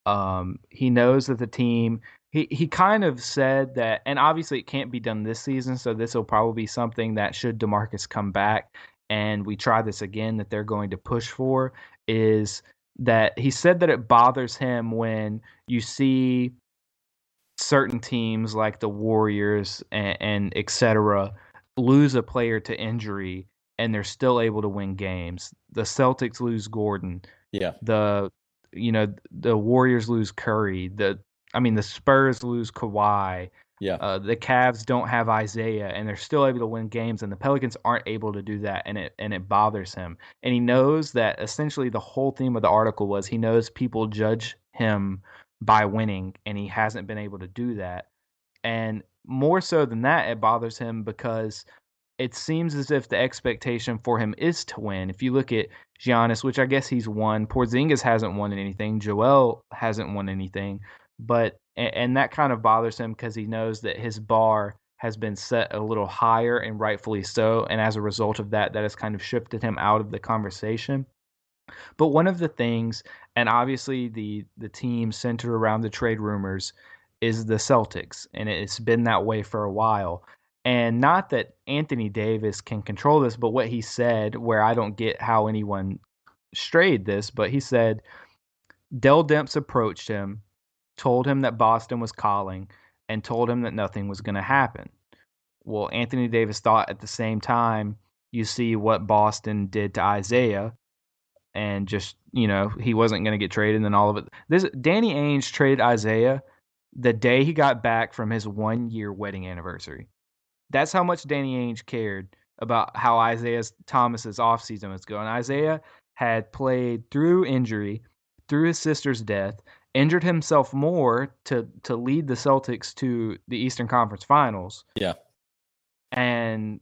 Um, he knows that the team, he, he kind of said that, and obviously it can't be done this season, so this will probably be something that should DeMarcus come back and we try this again, that they're going to push for, is that he said that it bothers him when you see certain teams like the Warriors and, and et cetera lose a player to injury and they're still able to win games. The Celtics lose Gordon. Yeah. The you know the Warriors lose Curry. The I mean the Spurs lose Kawhi. Yeah. Uh, the Cavs don't have Isaiah, and they're still able to win games. And the Pelicans aren't able to do that, and it and it bothers him. And he knows that essentially the whole theme of the article was he knows people judge him by winning, and he hasn't been able to do that. And more so than that, it bothers him because it seems as if the expectation for him is to win. If you look at Giannis, which I guess he's won, Porzingis hasn't won anything, Joel hasn't won anything, but and that kind of bothers him because he knows that his bar has been set a little higher, and rightfully so, and as a result of that, that has kind of shifted him out of the conversation. But one of the things, and obviously the, the team centered around the trade rumors, is the Celtics, and it's been that way for a while. And not that Anthony Davis can control this, but what he said, where I don't get how anyone strayed this, but he said Dell Demps approached him, told him that Boston was calling, and told him that nothing was going to happen. Well, Anthony Davis thought at the same time, you see what Boston did to Isaiah, and just, you know, he wasn't going to get traded, and then all of it. This Danny Ainge traded Isaiah the day he got back from his one-year wedding anniversary. That's how much Danny Ainge cared about how Isaiah Thomas's offseason was going. Isaiah had played through injury, through his sister's death, injured himself more to, to lead the Celtics to the Eastern Conference Finals. Yeah. And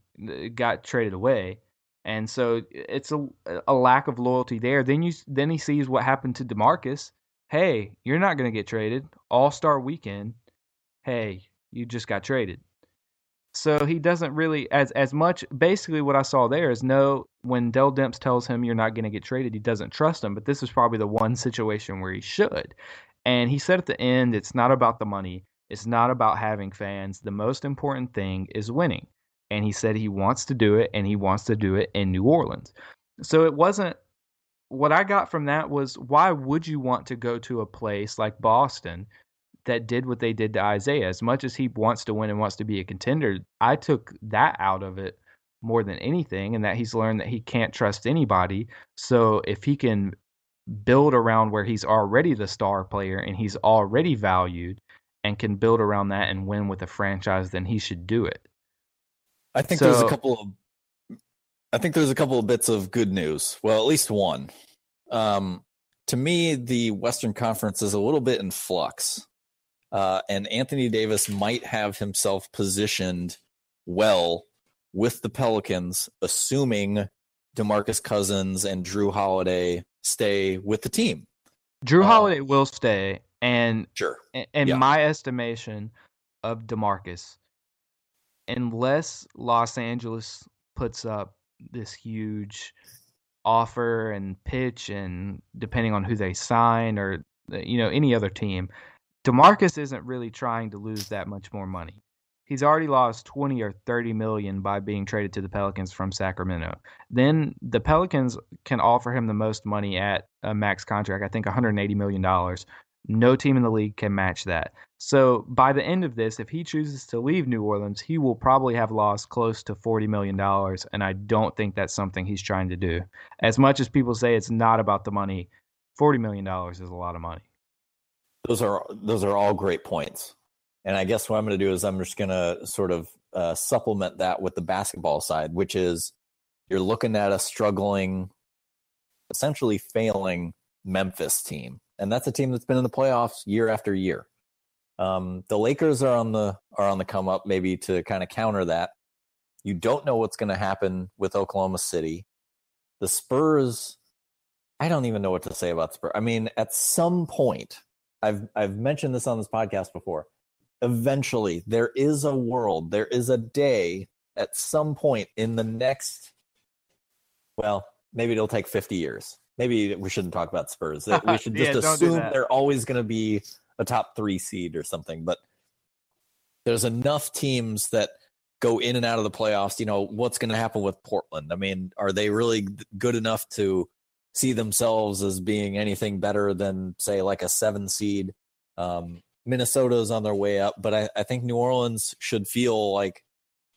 got traded away. And so it's a, a lack of loyalty there. Then you then he sees what happened to DeMarcus. Hey, you're not going to get traded. All-Star weekend. Hey, you just got traded. So he doesn't really, as as much, basically what I saw there is no, when Dell Demps tells him you're not going to get traded, he doesn't trust him. But this is probably the one situation where he should. And he said at the end, it's not about the money. It's not about having fans. The most important thing is winning. And he said he wants to do it, and he wants to do it in New Orleans. So it wasn't, what I got from that was, why would you want to go to a place like Boston that did what they did to Isaiah? As much as he wants to win and wants to be a contender, I took that out of it more than anything, and that he's learned that he can't trust anybody. So if he can build around where he's already the star player and he's already valued and can build around that and win with a franchise, then he should do it. I think so, there's a couple of I think there's a couple of bits of good news. Well, at least one. Um, to me, the Western Conference is a little bit in flux. Uh, and Anthony Davis might have himself positioned well with the Pelicans, assuming DeMarcus Cousins and Drew Holiday stay with the team. Drew um, Holiday will stay, and sure, and, and yeah. my estimation of DeMarcus, unless Los Angeles puts up this huge offer and pitch, and depending on who they sign or you know any other team, DeMarcus isn't really trying to lose that much more money. He's already lost twenty or thirty million by being traded to the Pelicans from Sacramento. Then the Pelicans can offer him the most money at a max contract, I think one hundred eighty million dollars. No team in the league can match that. So by the end of this, if he chooses to leave New Orleans, he will probably have lost close to forty million dollars, and I don't think that's something he's trying to do. As much as people say it's not about the money, forty million dollars is a lot of money. Those are those are all great points. And I guess what I'm going to do is I'm just going to sort of uh, supplement that with the basketball side, which is you're looking at a struggling, essentially failing Memphis team. And that's a team that's been in the playoffs year after year. Um, the Lakers are on the are on the come up, maybe to kind of counter that. You don't know what's going to happen with Oklahoma City. The Spurs, I don't even know what to say about Spurs. I mean, at some point, I've I've mentioned this on this podcast before. Eventually, there is a world, there is a day at some point in the next, well, maybe it'll take fifty years. Maybe we shouldn't talk about Spurs. We should just yeah, assume they're always going to be a top three seed or something. But there's enough teams that go in and out of the playoffs. You know, what's going to happen with Portland? I mean, are they really good enough to see themselves as being anything better than, say, like a seven seed? Um, Minnesota's on their way up, but I, I think New Orleans should feel like,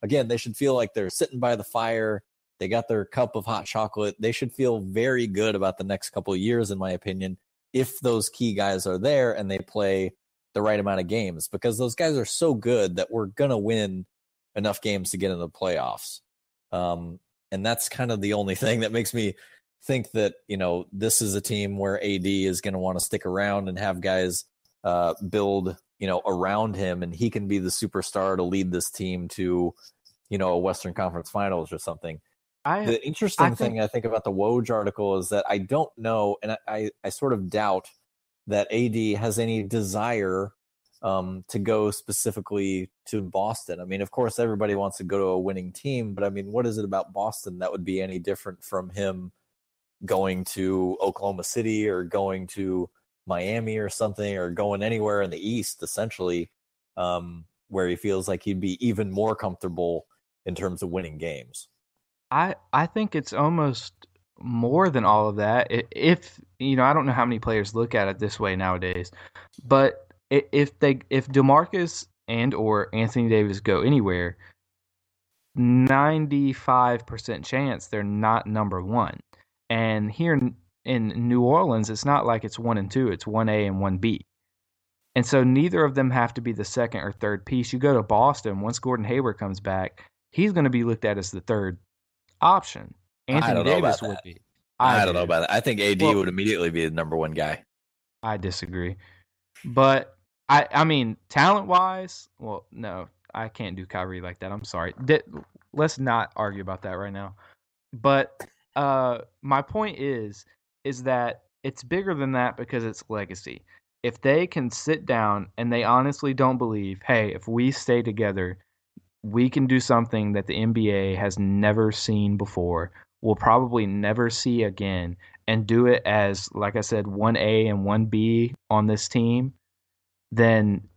again, they should feel like they're sitting by the fire. They got their cup of hot chocolate. They should feel very good about the next couple of years, in my opinion, if those key guys are there and they play the right amount of games, because those guys are so good that we're going to win enough games to get into the playoffs. Um, and that's kind of the only thing that makes me think that, you know, this is a team where A D is going to want to stick around and have guys uh, build, you know, around him, and he can be the superstar to lead this team to, you know, a Western Conference Finals or something. I, the interesting I think, thing I think about the Woj article is that I don't know, and I, I, I sort of doubt that A D has any desire um, to go specifically to Boston. I mean, of course, everybody wants to go to a winning team, but I mean, what is it about Boston that would be any different from him going to Oklahoma City or going to Miami or something, or going anywhere in the East, essentially, um, where he feels like he'd be even more comfortable in terms of winning games? I, I think it's almost more than all of that. If, you know, I don't know how many players look at it this way nowadays, but if they if DeMarcus and or Anthony Davis go anywhere, ninety-five percent chance they're not number one. And here in, in New Orleans, it's not like it's one and two. It's one A and one B. And so neither of them have to be the second or third piece. You go to Boston, once Gordon Hayward comes back, he's going to be looked at as the third option. Anthony Davis would be. I, I don't do. know about that. I think A D well, would immediately be the number one guy. I disagree. But, I I mean, talent-wise, well, no, I can't do Kyrie like that. I'm sorry. De- let's not argue about that right now. But uh, my point is, is that it's bigger than that because it's legacy. If they can sit down and they honestly don't believe, hey, if we stay together, we can do something that the N B A has never seen before, will probably never see again, and do it as, like I said, one A and one B on this team, then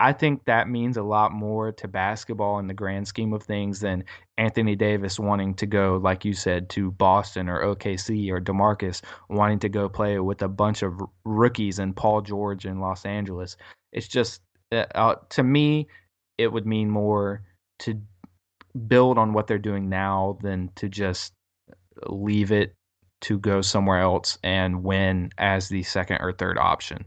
I think that means a lot more to basketball in the grand scheme of things than Anthony Davis wanting to go, like you said, to Boston or O K C, or DeMarcus wanting to go play with a bunch of rookies and Paul George in Los Angeles. It's just, uh, to me, it would mean more to build on what they're doing now than to just leave it to go somewhere else and win as the second or third option.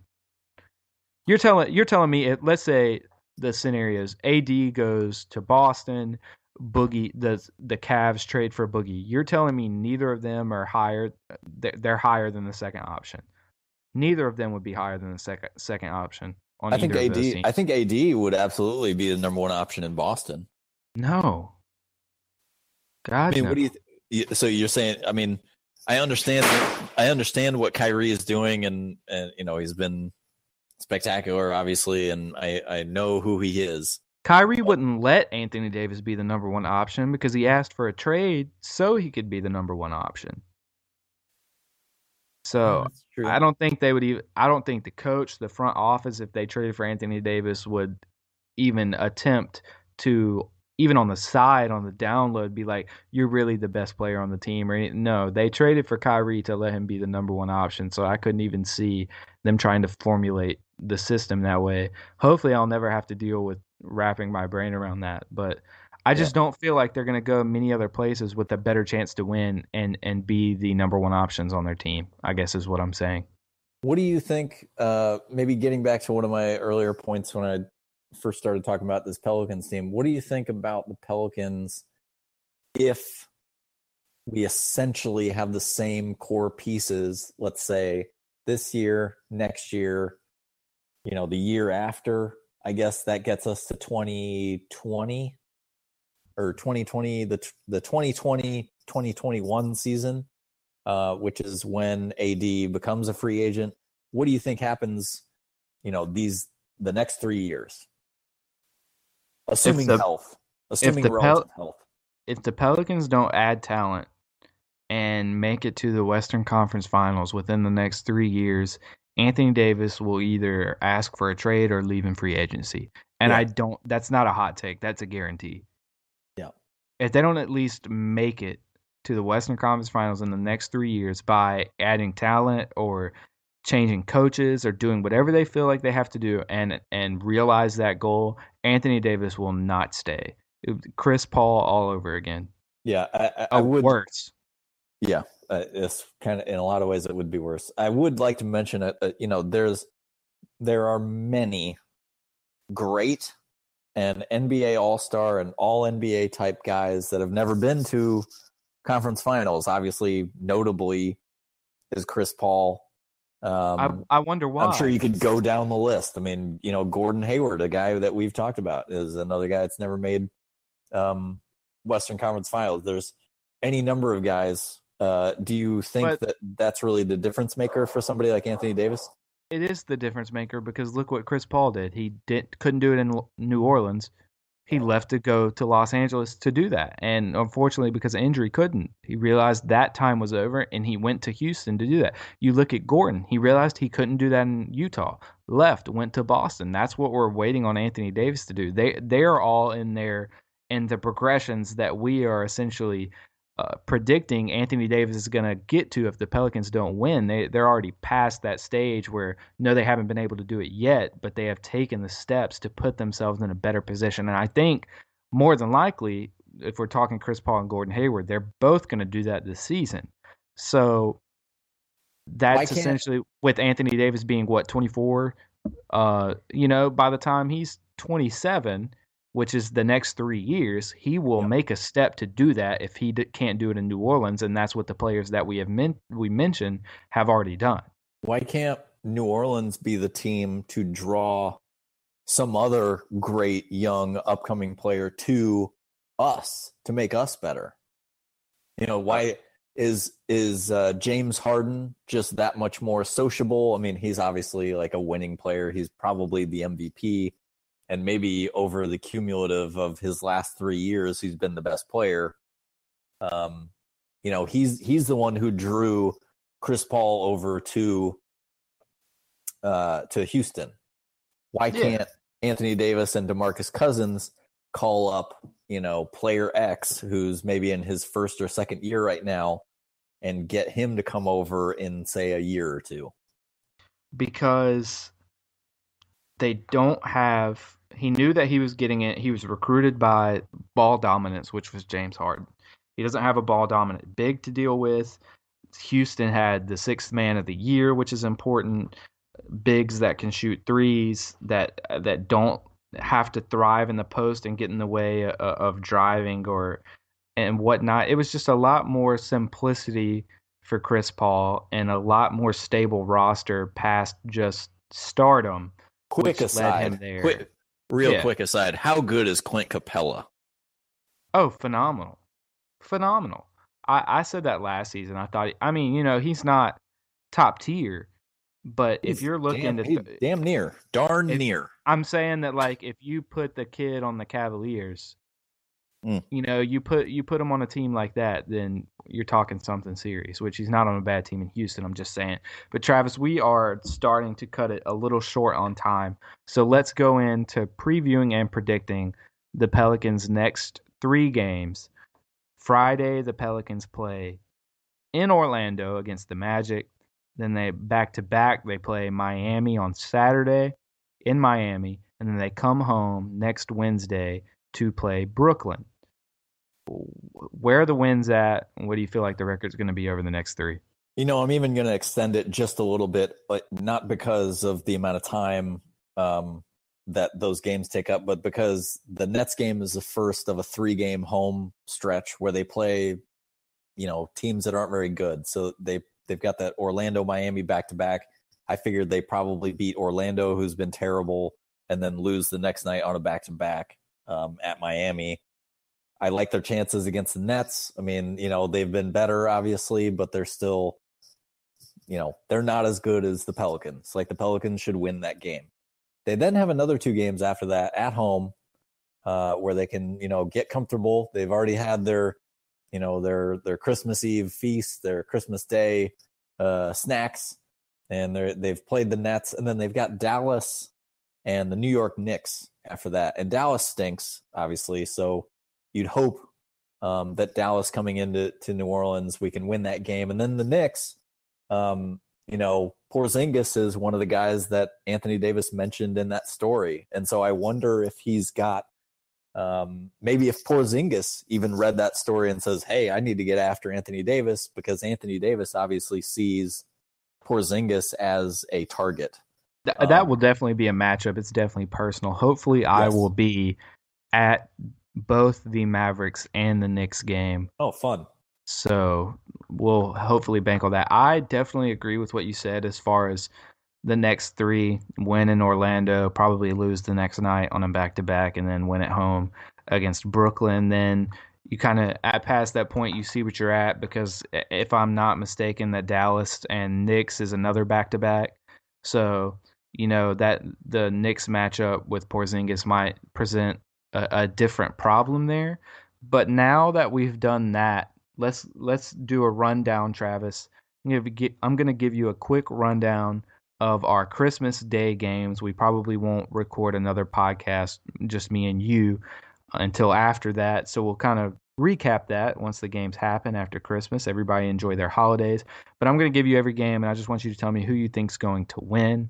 You're telling you're telling me, it, let's say the scenarios: A D goes to Boston, Boogie, the the Cavs trade for Boogie. You're telling me neither of them are higher. They're higher than the second option. Neither of them would be higher than the second second option. On I think A D. I think A D would absolutely be the number one option in Boston. No. God. I mean, no. What do you? Th- so you're saying? I mean, I understand. I understand what Kyrie is doing, and and you know he's been spectacular, obviously, and I, I know who he is. Kyrie wouldn't let Anthony Davis be the number one option because he asked for a trade so he could be the number one option. So yeah, I don't think they would even. I don't think the coach, the front office, if they traded for Anthony Davis, would even attempt to, even on the side, on the download, be like, "You're really the best player on the team." Or no, they traded for Kyrie to let him be the number one option. So I couldn't even see them trying to formulate the system that way. Hopefully I'll never have to deal with wrapping my brain around that, but I just yeah. don't feel like they're going to go many other places with a better chance to win and and be the number one options on their team, I guess is what I'm saying. What do you think, uh, maybe getting back to one of my earlier points when I first started talking about this Pelicans team, what do you think about the Pelicans if we essentially have the same core pieces, let's say, this year, next year, you know, the year after? I guess that gets us to twenty twenty or twenty twenty, the the twenty twenty, twenty twenty-one season, uh, which is when A D becomes a free agent. What do you think happens, you know, these the next three years? Assuming the, health, assuming relative Pel- health. If the Pelicans don't add talent and make it to the Western Conference Finals within the next three years, Anthony Davis will either ask for a trade or leave in free agency. And yeah. I don't, that's not a hot take. That's a guarantee. Yeah. If they don't at least make it to the Western Conference Finals in the next three years by adding talent or changing coaches or doing whatever they feel like they have to do and, and realize that goal, Anthony Davis will not stay. Chris Paul all over again. Yeah. I, I, I would. Worse. Yeah. Uh, it's kind of, in a lot of ways it would be worse. I would like to mention it. Uh, you know, there's there are many great and N B A All-Star and all N B A type guys that have never been to conference finals. Obviously, notably is Chris Paul. Um, I, I wonder why. I'm sure you could go down the list. I mean, you know, Gordon Hayward, a guy that we've talked about, is another guy that's never made um, Western Conference Finals. There's any number of guys. Uh, do you think but, that that's really the difference maker for somebody like Anthony Davis? It is the difference maker because look what Chris Paul did. He didn't couldn't do it in New Orleans. He left to go to Los Angeles to do that. And unfortunately, because of injury, couldn't. He realized that time was over, and he went to Houston to do that. You look at Gordon. He realized he couldn't do that in Utah. Left, went to Boston. That's what we're waiting on Anthony Davis to do. They, they are all in their in the progressions that we are essentially – Uh, predicting Anthony Davis is going to get to if the Pelicans don't win. They, they're already past that stage where, no, they haven't been able to do it yet, but they have taken the steps to put themselves in a better position. And I think more than likely, if we're talking Chris Paul and Gordon Hayward, they're both going to do that this season. So that's essentially with Anthony Davis being, what, twenty-four? Uh, you know, by the time he's twenty-seven – which is the next three years, he will yep. make a step to do that if he d- can't do it in New Orleans, and that's what the players that we have men- we mentioned have already done. Why can't New Orleans be the team to draw some other great, young, upcoming player to us, to make us better? You know, why is is uh, James Harden just that much more sociable? I mean, he's obviously like a winning player. He's probably the M V P and maybe over the cumulative of his last three years, he's been the best player. Um, you know, he's he's the one who drew Chris Paul over to uh, to Houston. Why yeah. can't Anthony Davis and DeMarcus Cousins call up, you know, player X who's maybe in his first or second year right now and get him to come over in, say, a year or two? Because they don't have – he knew that he was getting it. He was recruited by ball dominance, which was James Harden. He doesn't have a ball dominant big to deal with. Houston had the sixth man of the year, which is important. Bigs that can shoot threes, that that don't have to thrive in the post and get in the way of, of driving or and whatnot. It was just a lot more simplicity for Chris Paul and a lot more stable roster past just stardom. Quick aside, quick, real yeah. quick aside, how good is Clint Capella? Oh, phenomenal. Phenomenal. I, I said that last season. I thought, I mean, you know, he's not top tier, but he's if you're looking damn, to th- damn near, darn if, near. I'm saying that, like, if you put the kid on the Cavaliers, mm. you know, you put you put him on a team like that, then you're talking something serious. Which he's not on a bad team in Houston. I'm just saying. But Travis, we are starting to cut it a little short on time, so let's go into previewing and predicting the Pelicans' next three games. Friday, the Pelicans play in Orlando against the Magic. Then they back-to-back, they play Miami on Saturday in Miami. And then they come home next Wednesday to play Brooklyn. Where are the wins at? And what do you feel like the record's going to be over the next three? You know, I'm even going to extend it just a little bit, but not because of the amount of time um, that those games take up, but because the Nets game is the first of a three-game home stretch where they play, you know, teams that aren't very good. So they They've got that Orlando-Miami back-to-back. I figured they probably beat Orlando, who's been terrible, and then lose the next night on a back-to-back um, at Miami. I like their chances against the Nets. I mean, you know, they've been better, obviously, but they're still, you know, they're not as good as the Pelicans. Like, the Pelicans should win that game. They then have another two games after that at home uh, where they can, you know, get comfortable. They've already had their... You know, their their Christmas Eve feast, their Christmas Day uh, snacks, and they're, they've played the Nets. And then they've got Dallas and the New York Knicks after that. And Dallas stinks, obviously. So you'd hope um, that Dallas coming into to New Orleans, we can win that game. And then the Knicks, um, you know, Porzingis is one of the guys that Anthony Davis mentioned in that story. And so I wonder if he's got Um, maybe if Porzingis even read that story and says, hey, I need to get after Anthony Davis, because Anthony Davis obviously sees Porzingis as a target. Th- that um, will definitely be a matchup. It's definitely personal. Hopefully yes. I will be at both the Mavericks and the Knicks game. Oh, fun. So we'll hopefully bank on that. I definitely agree with what you said as far as the next three, win in Orlando, probably lose the next night on a back-to-back, and then win at home against Brooklyn. Then you kind of, at past that point, you see what you're at, because if I'm not mistaken, that Dallas and Knicks is another back-to-back. So, you know, that the Knicks matchup with Porzingis might present a, a different problem there. But now that we've done that, let's let's do a rundown, Travis. I'm going to give you a quick rundown of our Christmas Day games. We probably won't record another podcast, just me and you, until after that. So we'll kind of recap that once the games happen after Christmas. Everybody enjoy their holidays. But I'm going to give you every game, and I just want you to tell me who you think's going to win.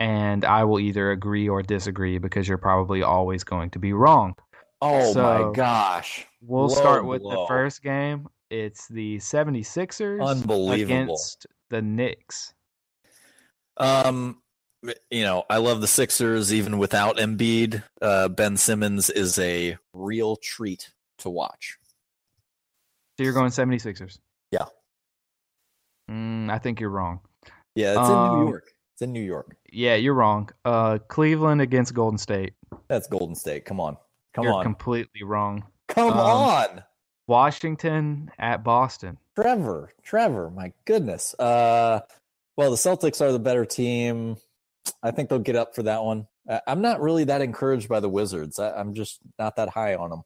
And I will either agree or disagree, because you're probably always going to be wrong. Oh, so my gosh. We'll whoa, start with whoa. the first game. It's the seventy-sixers against the Knicks. Um, you know, I love the Sixers even without Embiid. Uh, Ben Simmons is a real treat to watch. So you're going seventy-sixers? Yeah. Mm, I think you're wrong. Yeah, it's um, in New York. It's in New York. Yeah, you're wrong. Uh, Cleveland against Golden State. That's Golden State. Come on. Come you're on. You're completely wrong. Come um, on. Washington at Boston. Trevor. Trevor. My goodness. Uh... Well, the Celtics are the better team. I think they'll get up for that one. uh, I'm not really that encouraged by the Wizards. I, I'm just not that high on them.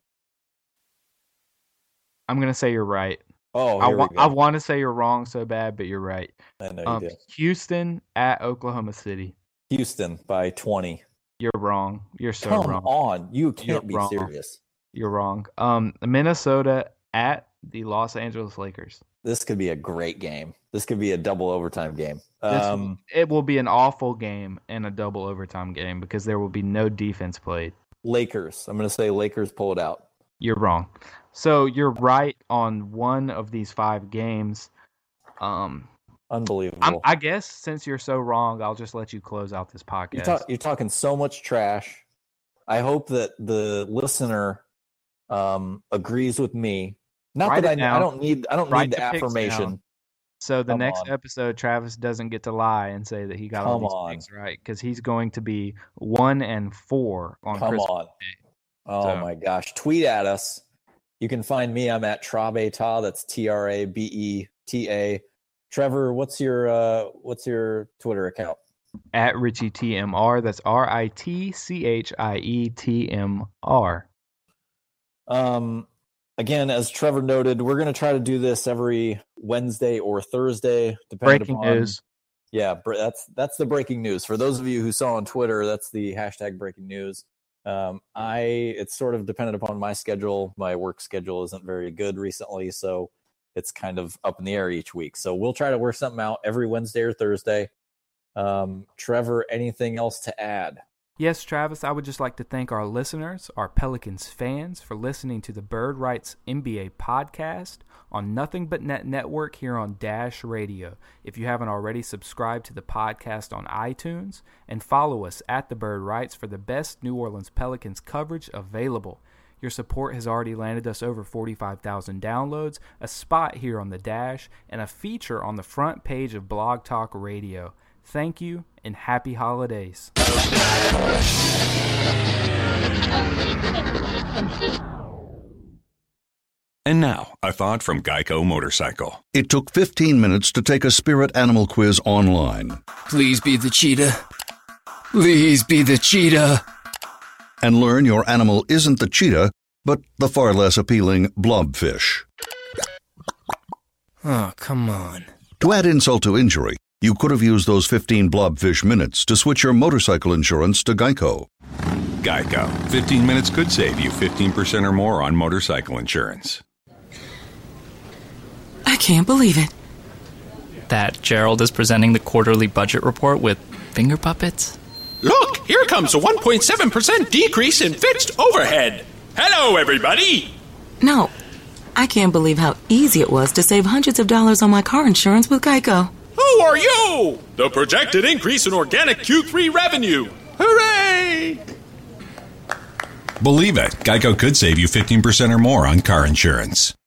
I'm going to say you're right. Oh, I, wa- I want to say you're wrong so bad, but you're right. I know you um, do. Houston at Oklahoma City. Houston by twenty. You're wrong. You're so Come wrong. Come on. You can't you're be wrong. serious. You're wrong. Um, Minnesota at the Los Angeles Lakers. This could be a great game. This could be a double overtime game. Um, this, it will be an awful game and a double overtime game because there will be no defense played. Lakers. I'm going to say Lakers pull it out. You're wrong. So you're right on one of these five games. Um, Unbelievable. I'm, I guess since you're so wrong, I'll just let you close out this podcast. You're, talk, you're talking so much trash. I hope that the listener um, agrees with me. Not Write that I, down. I don't need. I don't Write need the affirmation. So the Come next on. episode, Travis doesn't get to lie and say that he got Come all these on. picks right because he's going to be one and four on Come Christmas on. Day. Oh so. my gosh! Tweet at us. You can find me. I'm at Trabeta. That's T R A B E T A. Trevor, what's your uh, what's your Twitter account? At Richie T M R. That's R I T C H I E T M R. Um. Again, as Trevor noted, we're going to try to do this every Wednesday or Thursday. Breaking upon, news. Yeah, that's that's the breaking news. For those of you who saw on Twitter, that's the hashtag breaking news. Um, I It's sort of dependent upon my schedule. My work schedule isn't very good recently, so it's kind of up in the air each week. So we'll try to work something out every Wednesday or Thursday. Um, Trevor, anything else to add? Yes, Travis, I would just like to thank our listeners, our Pelicans fans, for listening to the Bird Rights N B A podcast on Nothing But Net Network here on Dash Radio. If you haven't already, subscribe to the podcast on iTunes and follow us at the Bird Rights for the best New Orleans Pelicans coverage available. Your support has already landed us over forty-five thousand downloads, a spot here on the Dash, and a feature on the front page of Blog Talk Radio. Thank you, and happy holidays. And now, a thought from Geico Motorcycle. It took fifteen minutes to take a spirit animal quiz online. Please be the cheetah. Please be the cheetah. And learn your animal isn't the cheetah, but the far less appealing blobfish. Oh, come on. To add insult to injury, you could have used those fifteen blobfish minutes to switch your motorcycle insurance to Geico. Geico. fifteen minutes could save you fifteen percent or more on motorcycle insurance. I can't believe it. That Gerald is presenting the quarterly budget report with finger puppets? Look, here comes a one point seven percent decrease in fixed overhead. Hello, everybody. No, I can't believe how easy it was to save hundreds of dollars on my car insurance with Geico. Who are you? The projected increase in organic Q three revenue. Hooray! Believe it, Geico could save you fifteen percent or more on car insurance.